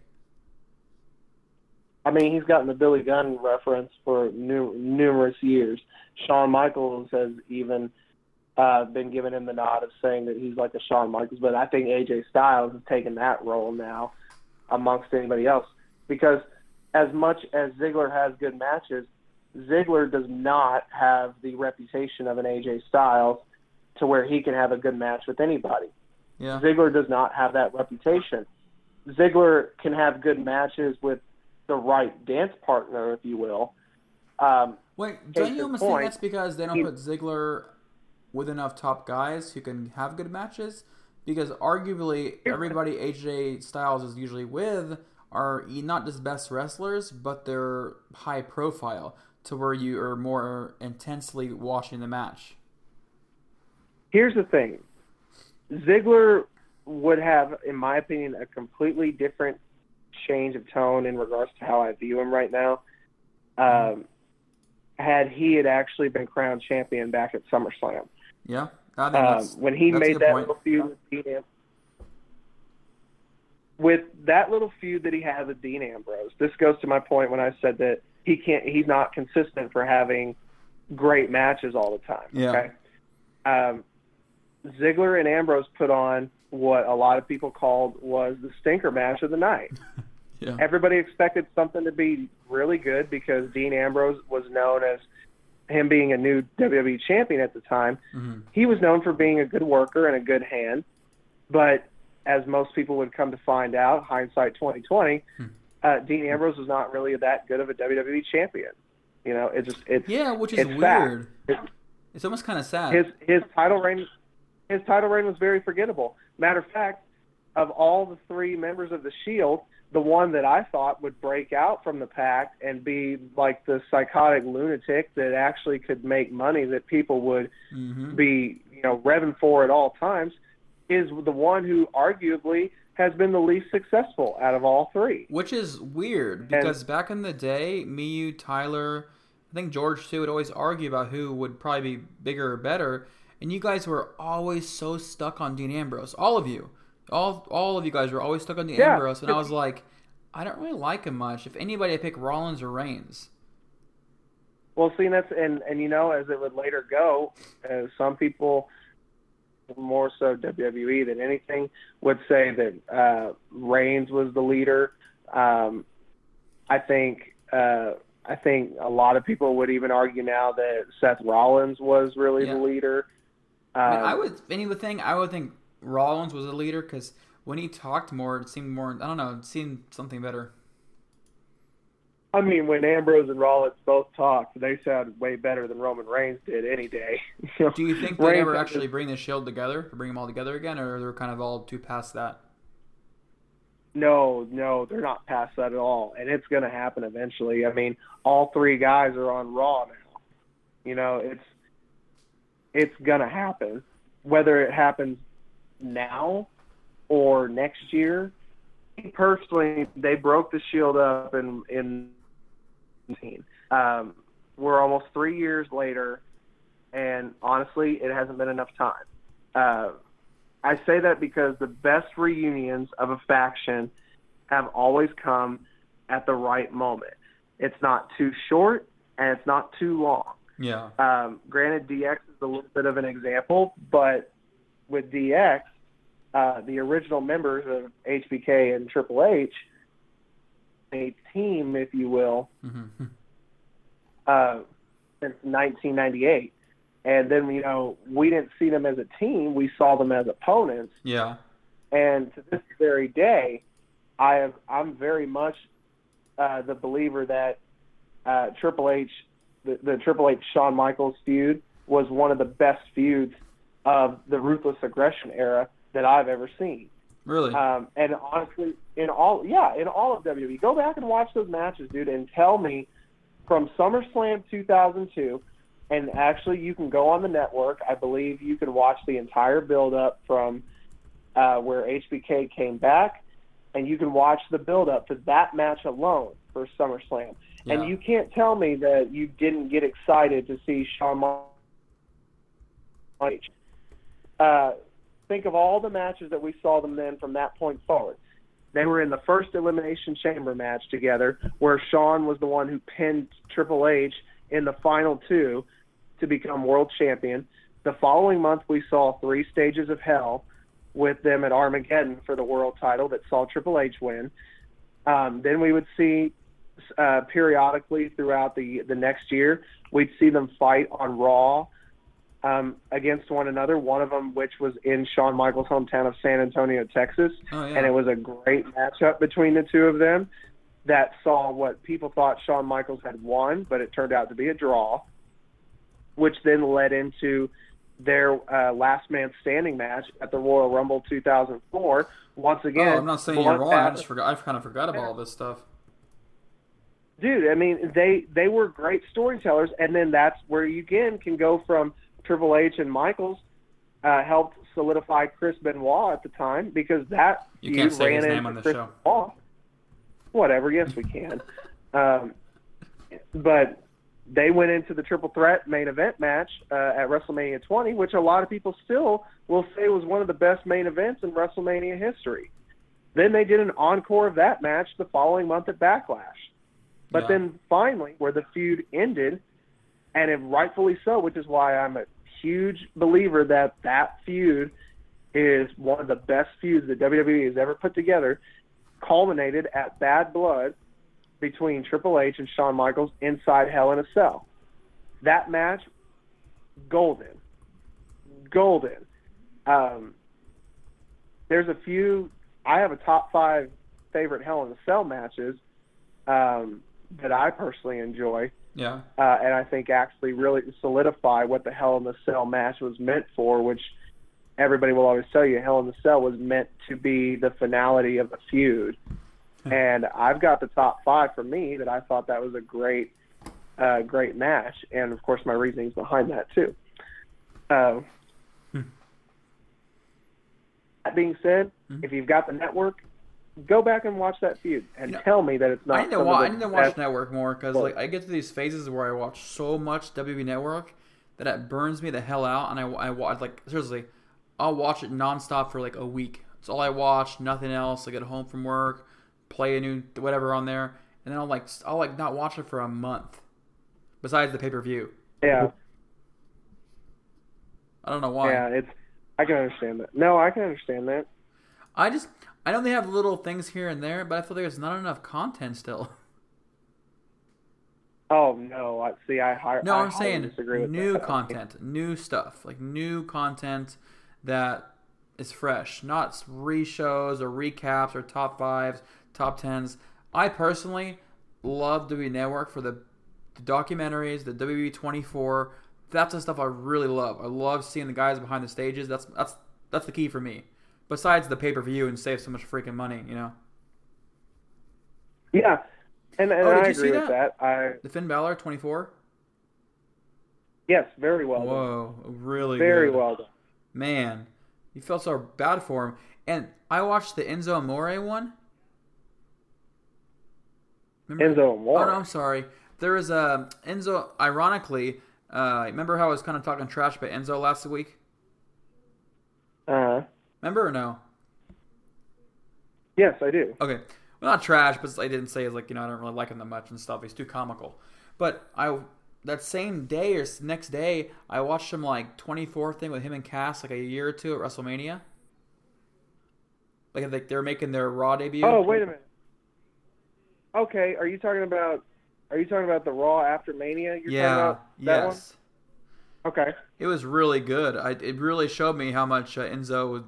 I mean, he's gotten the Billy Gunn reference for new, numerous years. Shawn Michaels has even uh, been giving him the nod of saying that he's like a Shawn Michaels, but I think A J Styles has taken that role now amongst anybody else because... As much as Ziggler has good matches, Ziggler does not have the reputation of an A J Styles to where he can have a good match with anybody. Yeah. Ziggler does not have that reputation. Ziggler can have good matches with the right dance partner, if you will, Um, Wait, don't you almost think that's because they don't put Ziggler with enough top guys who can have good matches? Because arguably everybody A J Styles is usually with are not just best wrestlers, but they're high profile to where you are more intensely watching the match. Here's the thing. Ziggler would have, in my opinion, a completely different change of tone in regards to how I view him right now. Um, had he had actually been crowned champion back at SummerSlam. Yeah. I think um, when he made that point. little feud yeah. with Dean Ambrose. With that little feud that he had with Dean Ambrose, this goes to my point when I said that he can't, he's not consistent for having great matches all the time. Yeah. Okay? Um, Ziggler and Ambrose put on what a lot of people called was the stinker match of the night. yeah. Everybody expected something to be really good because Dean Ambrose was known as him being a new W W E champion at the time. Mm-hmm. He was known for being a good worker and a good hand, but as most people would come to find out, hindsight twenty twenty, uh, Dean Ambrose was not really that good of a W W E champion. You know, it just it's yeah, which is it's weird. It's, it's almost kind of sad. His his title reign, his title reign was very forgettable. Matter of fact, of all the three members of the Shield, the one that I thought would break out from the pack and be like the psychotic lunatic that actually could make money that people would mm-hmm. be you know revving for at all times, is the one who arguably has been the least successful out of all three. Which is weird, because and, back in the day, Miyu, Tyler, I think George too, would always argue about who would probably be bigger or better, and you guys were always so stuck on Dean Ambrose. All of you. All all of you guys were always stuck on Dean yeah. Ambrose, and I was like, I don't really like him much. If anybody, I pick Rollins or Reigns. Well, see, that's, and, and you know, as it would later go, uh, some people... more so W W E than anything, would say that uh, Reigns was the leader. Um, I think uh, I think a lot of people would even argue now that Seth Rollins was really yeah. the leader. Um, I, mean, I would, if anything, I would think Rollins was the leader because when he talked more, it seemed more, I don't know, it seemed something better. I mean, when Ambrose and Rollins both talked, they sounded way better than Roman Reigns did any day. So, do you think they ever actually bring the Shield together, bring them all together again, or they're kind of all too past that? No, no, they're not past that at all, and it's going to happen eventually. I mean, all three guys are on Raw now. You know, it's it's going to happen. Whether it happens now or next year, personally, they broke the Shield up in in Um, we're almost three years later, and honestly, it hasn't been enough time. Uh, I say that because the best reunions of a faction have always come at the right moment. It's not too short, and it's not too long. Yeah. Um, granted, D X is a little bit of an example, but with D X, uh, the original members of H B K and Triple H, a team, if you will, mm-hmm. uh, since nineteen ninety-eight. And then, you know, we didn't see them as a team. We saw them as opponents. Yeah. And to this very day, I have, I'm very much uh, the believer that uh, Triple H, the, the Triple H Shawn Michaels feud was one of the best feuds of the Ruthless Aggression era that I've ever seen. Really? Um, and honestly, in all, yeah, in all of W W E, go back and watch those matches, dude, and tell me from SummerSlam two thousand two, and actually you can go on the network. I believe you can watch the entire build-up from uh, where H B K came back, and you can watch the build-up for that match alone for SummerSlam. Yeah. And you can't tell me that you didn't get excited to see Shawn Michaels. Uh, Think of all the matches that we saw them then from that point forward. They were in the first Elimination Chamber match together where Shawn was the one who pinned Triple H in the final two to become world champion. The following month, we saw Three Stages of Hell with them at Armageddon for the world title that saw Triple H win. Um, then we would see uh, periodically throughout the, the next year, we'd see them fight on Raw Um, against one another, one of them which was in Shawn Michaels' hometown of San Antonio, Texas. Oh, yeah. And it was a great matchup between the two of them. that saw what people thought Shawn Michaels had won, but it turned out to be a draw, which then led into their uh, last man standing match at the Royal Rumble two thousand four. Once again, oh, I'm not saying you're wrong. I just forgot. I've kind of forgot about all this stuff. Dude, I mean, they they were great storytellers, and then that's where you again can go from Triple H and Michaels uh, helped solidify Chris Benoit at the time, because that you can't say his name on the show. Benoit. Whatever, yes we can. um, but they went into the Triple Threat main event match uh, at WrestleMania twenty, which a lot of people still will say was one of the best main events in WrestleMania history. Then they did an encore of that match the following month at Backlash. But yeah. then finally, where the feud ended, and it rightfully so, which is why I'm a huge believer that that feud is one of the best feuds that W W E has ever put together, culminated at Bad Blood between Triple H and Shawn Michaels inside Hell in a Cell. That match, golden. Golden. Um, there's a few, I have a top five favorite Hell in a Cell matches um, that I personally enjoy. Yeah. Uh, and I think actually really solidify what the Hell in a Cell match was meant for, which everybody will always tell you Hell in a Cell was meant to be the finality of a feud. And I've got the top five for me that I thought that was a great, uh, great match. And, of course, my reasoning's behind that, too. Uh, hmm. That being said, hmm. if you've got the network, go back and watch that feud and you know, tell me that it's not. I need to, wa- I need to watch network more because like, I get to these phases where I watch so much W W E Network that it burns me the hell out. And I, I watch, like, seriously, I'll watch it nonstop for, like, a week. It's all I watch, nothing else. I get home from work, play a new whatever on there, and then I'll like I'll like not watch it for a month. Besides the pay per view. Yeah. I don't know why. Yeah, it's I can understand that. No, I can understand that. I just I know they have little things here and there, but I feel like there's not enough content still. Oh no! I see. I hire. No, I I'm saying disagree with new that. content, new stuff, like new content that is fresh, not re-shows or recaps or top fives. Top tens. I personally love W W E Network for the, the documentaries, the W W E twenty-four. That's the stuff I really love. I love seeing the guys behind the stages. That's that's that's the key for me. Besides the pay-per-view and save so much freaking money, you know. Yeah, and, and oh, I agree that? with that. I the Finn Balor twenty-four. Yes, very well. Whoa, done. really, very good. well done. Man, you felt so bad for him. And I watched the Enzo Amore one. Remember, Enzo Amore. Oh, no, I'm sorry. There is a Enzo. Ironically, uh, remember how I was kind of talking trash about Enzo last week? Uh huh. Remember or no? Yes, I do. Okay, well, not trash, but I didn't say it's like you know I don't really like him that much and stuff. He's too comical. But I that same day or next day, I watched him like twenty-four thing with him and Cass like a year or two at WrestleMania. Like, like they were making their Raw debut. Oh wait a minute. Okay, are you talking about are you talking about the Raw after Mania? You're yeah. Talking about that yes. One? Okay. It was really good. I, it really showed me how much uh, Enzo would.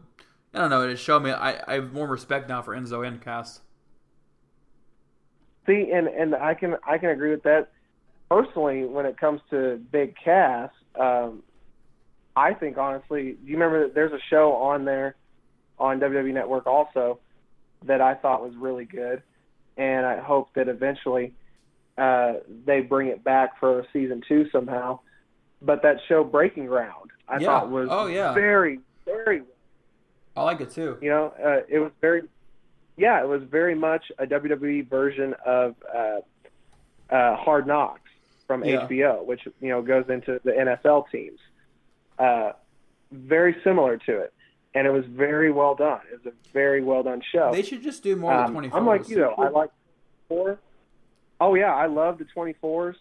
I don't know. It showed me. I, I have more respect now for Enzo and Cass. See, and, and I can I can agree with that. Personally, when it comes to Big Cass, um, I think honestly, do you remember that there's a show on there on W W E Network also that I thought was really good. And I hope that eventually uh, they bring it back for season two somehow. But that show Breaking Ground, I yeah. thought was oh, yeah. very, very. I like it too. You know, uh, it was very, yeah, it was very much a W W E version of uh, uh, Hard Knocks from yeah. H B O, which you know goes into the N F L teams. Uh, very similar to it. And it was very well done. It was a very well done show. They should just do more um, of the twenty-fours. I'm like you though. I like twenty-four. Oh yeah, I love the twenty-fours.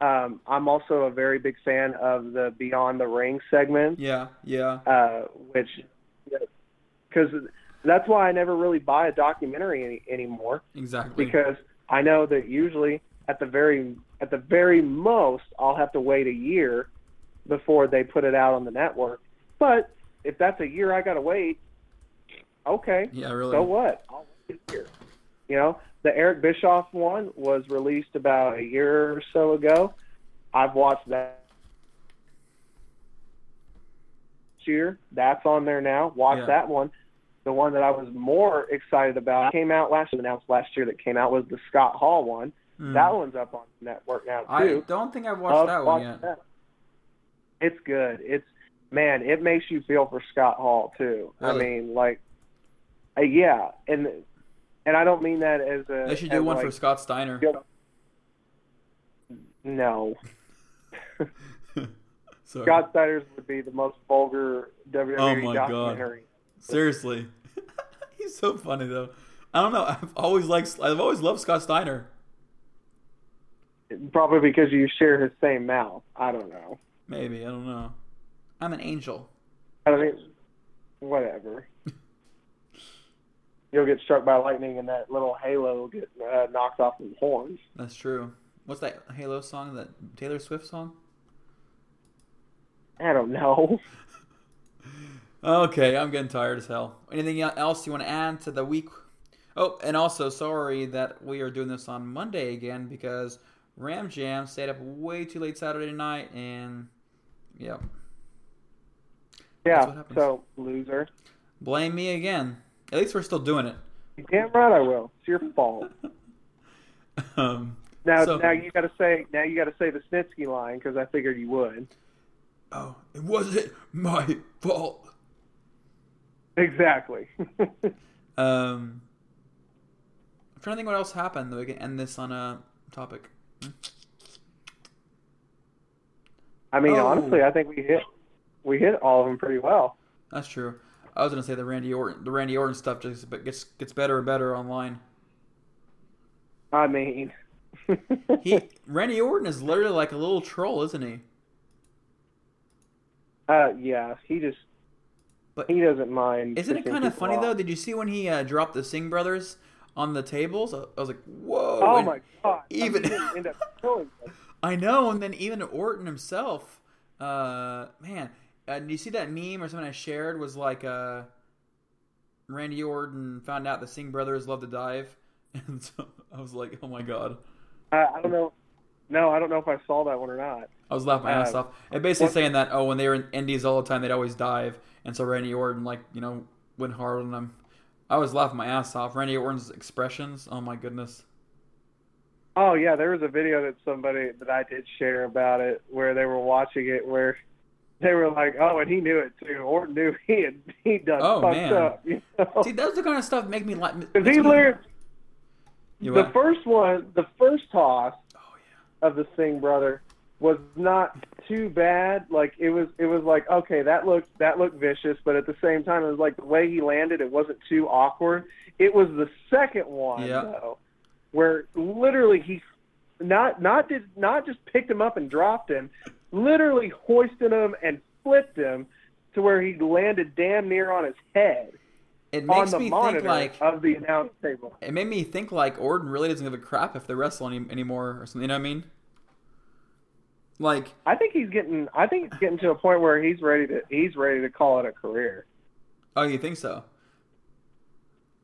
Um, I'm also a very big fan of the Beyond the Ring segment. Yeah, yeah. Uh, which, because that's why I never really buy a documentary any, anymore. Exactly. Because I know that usually at the very at the very most I'll have to wait a year before they put it out on the network, but if that's a year I gotta wait, okay. Yeah, really. So what? I'll wait a year. You know, the Eric Bischoff one was released about a year or so ago. I've watched that this year. That's on there now. Watch yeah. that one. The one that I was more excited about came out last year, announced last year that came out was the Scott Hall one. Mm. That one's up on the network now, too. I don't think I've watched I've that watched one yet. That. It's good. It's, man, it makes you feel for Scott Hall, too. Really? I mean, like, uh, yeah. And and I don't mean that as a... They should do one like, for Scott Steiner. You know, no. Sorry. Scott Steiner's would be the most vulgar W W E documentary. Oh, my documentary. God. Seriously. He's so funny, though. I don't know. I've always liked, I've always loved Scott Steiner. Probably because you share his same mouth. I don't know. Maybe. I don't know. I'm an angel. I mean, whatever. You'll get struck by lightning and that little halo will get uh, knocked off his horns. That's true. What's that Halo song? That Taylor Swift song? I don't know. Okay, I'm getting tired as hell. Anything else you want to add to the week? Oh, and also, sorry that we are doing this on Monday again because Ram Jam stayed up way too late Saturday night, and yeah. Yeah, so, loser. Blame me again. At least we're still doing it. You damn right I will. It's your fault. um, now, so, now you got to say, now you got to say the Snitsky line because I figured you would. Oh, it wasn't my fault. Exactly. um, I'm trying to think what else happened. That we can end this on a topic. I mean, oh. honestly, I think we hit we hit all of them pretty well. That's true. I was gonna say the Randy Orton the Randy Orton stuff just gets gets better and better online. I mean, he Randy Orton is literally like a little troll, isn't he? Uh, yeah, he just. But he doesn't mind. Isn't it kind of funny, off. though? Did you see when he uh, dropped the Singh Brothers on the tables? I was like, whoa. Oh, and my God. Even... end up killing them. I know. And then even Orton himself, uh, man, uh, did you see that meme or something I shared was like uh, Randy Orton found out the Singh Brothers love to dive? And so I was like, oh, my God. Uh, I don't know. No, I don't know if I saw that one or not. I was laughing my ass uh, off. It basically what, saying that, oh, when they were in Indies all the time, they'd always dive. And so Randy Orton, like, you know, went hard on them. I was laughing my ass off. Randy Orton's expressions, oh, my goodness. Oh, yeah, there was a video that somebody that I did share about it where they were watching it where they were like, oh, and he knew it, too. Orton knew he had he done oh, fucked man. up. You know? See, that's the kind of stuff that makes me laugh. Because he learned the first one, the first toss oh, yeah. of the Singh brother was not too bad. Like it was, it was like okay, that looked that looked vicious, but at the same time, it was like the way he landed, it wasn't too awkward. It was the second one yep. though, where literally he, not not did not just picked him up and dropped him, literally hoisted him and flipped him to where he landed damn near on his head. It makes on the me monitor think like of the announce table. It made me think like Orton really doesn't give a crap if they wrestle any, anymore or something. You know what I mean? Like I think he's getting, I think it's getting to a point where he's ready to, he's ready to call it a career. Oh, you think so?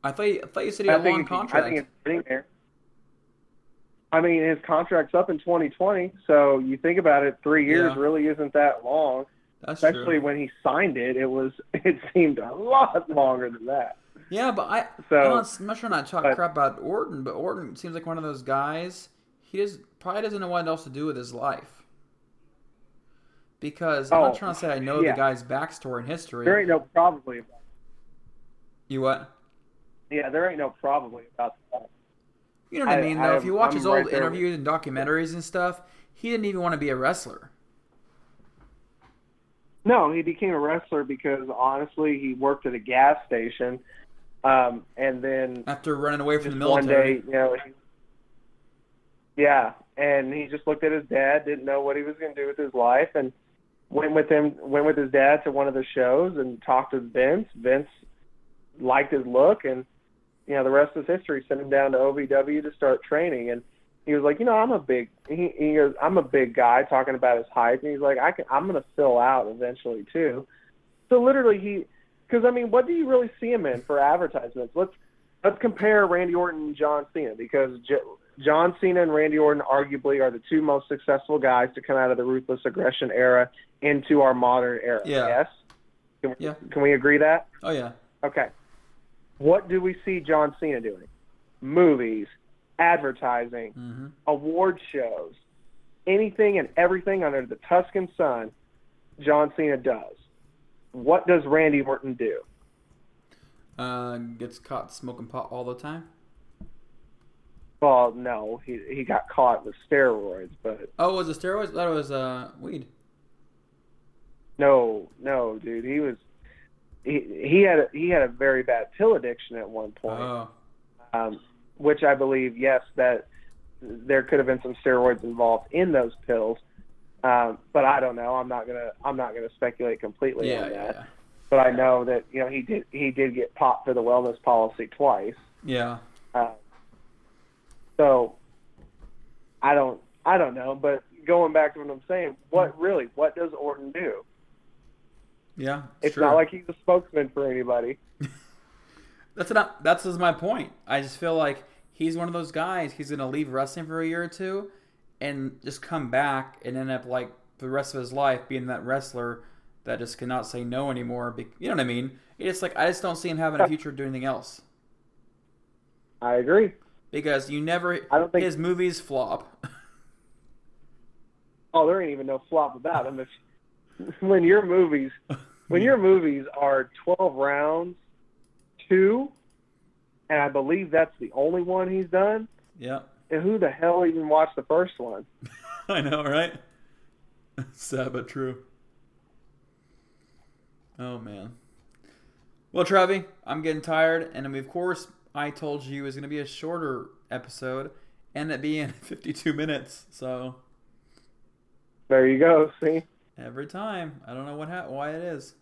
I thought, I thought you said he had a long contract. I think it's getting there. I mean, his contract's up in twenty twenty, so you think about it, three years yeah. really isn't that long. That's Especially true. when he signed it, it was, it seemed a lot longer than that. Yeah, but I, so, I'm, not, I'm not sure I'm not talking crap about Orton, but Orton seems like one of those guys. He just probably doesn't know what else to do with his life. Because I'm oh, not trying to say I know yeah. the guy's backstory and history. There ain't no probably about it. You what? Yeah, there ain't no probably about that. You know what I, I mean, though? I, if you watch I'm his right old interviews and documentaries and stuff, he didn't even want to be a wrestler. No, he became a wrestler because, honestly, he worked at a gas station. Um, and then... After running away from the military. One day, you know... He, yeah, and he just looked at his dad, didn't know what he was going to do with his life, and... Went with him. Went with his dad to one of the shows and talked to Vince. Vince liked his look, and you know the rest is history. Sent him down to O V W to start training, and he was like, you know, I'm a big. He, he goes, I'm a big guy talking about his height, and he's like, I can. I'm gonna fill out eventually too. So literally, he, because I mean, what do you really see him in for advertisements? Let's let's compare Randy Orton and John Cena, because J- John Cena and Randy Orton arguably are the two most successful guys to come out of the Ruthless Aggression era into our modern era. Yeah. Yes? Can we, yeah. Can we agree that? Oh, yeah. Okay. What do we see John Cena doing? Movies, advertising, mm-hmm. award shows, anything and everything under the Tuscan sun, John Cena does. What does Randy Orton do? Uh, gets caught smoking pot all the time? Well, no. He he got caught with steroids, but... Oh, was it steroids? That was uh, weed. No, no, dude. He was... He, he had a, he had a very bad pill addiction at one point, oh. um, which I believe, yes, that there could have been some steroids involved in those pills, um, but I don't know. I'm not gonna I'm not gonna speculate completely yeah, on that. Yeah. But I know that you know he did he did get popped for the wellness policy twice. Yeah. Uh, so I don't I don't know. But going back to what I'm saying, what really what does Orton do? Yeah, it's true. Not like he's a spokesman for anybody. that's not. That's just my point. I just feel like he's one of those guys. He's gonna leave wrestling for a year or two, and just come back and end up like the rest of his life being that wrestler that just cannot say no anymore. You know what I mean? It's like I just don't see him having a future doing anything else. I agree. Because you never. I don't think his movies flop. Oh, there ain't even no flop about him. If when your movies. When your movies are twelve rounds, two, and I believe that's the only one he's done. Yeah. And who the hell even watched the first one? I know, right? Sad but true. Oh, man. Well, Travi, I'm getting tired, and of course, I told you it was going to be a shorter episode, and it being fifty-two minutes, so. There you go, see? Every time. I don't know what ha- why it is.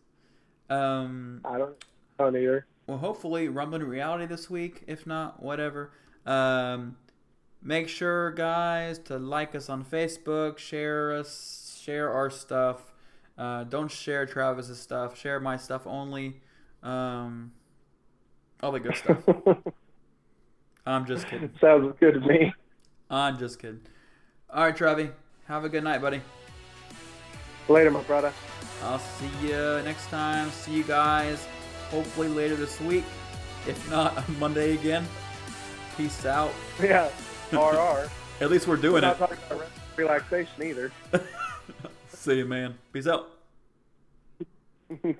Um, I don't know either. Well, hopefully, Rumbling Reality this week. If not, whatever. Um, make sure, guys, to like us on Facebook. Share us. Share our stuff. Uh, don't share Travis's stuff. Share my stuff only. Um, all the good stuff. I'm just kidding. Sounds good to me. I'm just kidding. All right, Travi. Have a good night, buddy. Later, my brother. I'll see you next time. See you guys hopefully later this week. If not, on Monday again. Peace out. Yeah, R R. At least we're doing we're not it. Talking about relaxation either. See you, man. Peace out.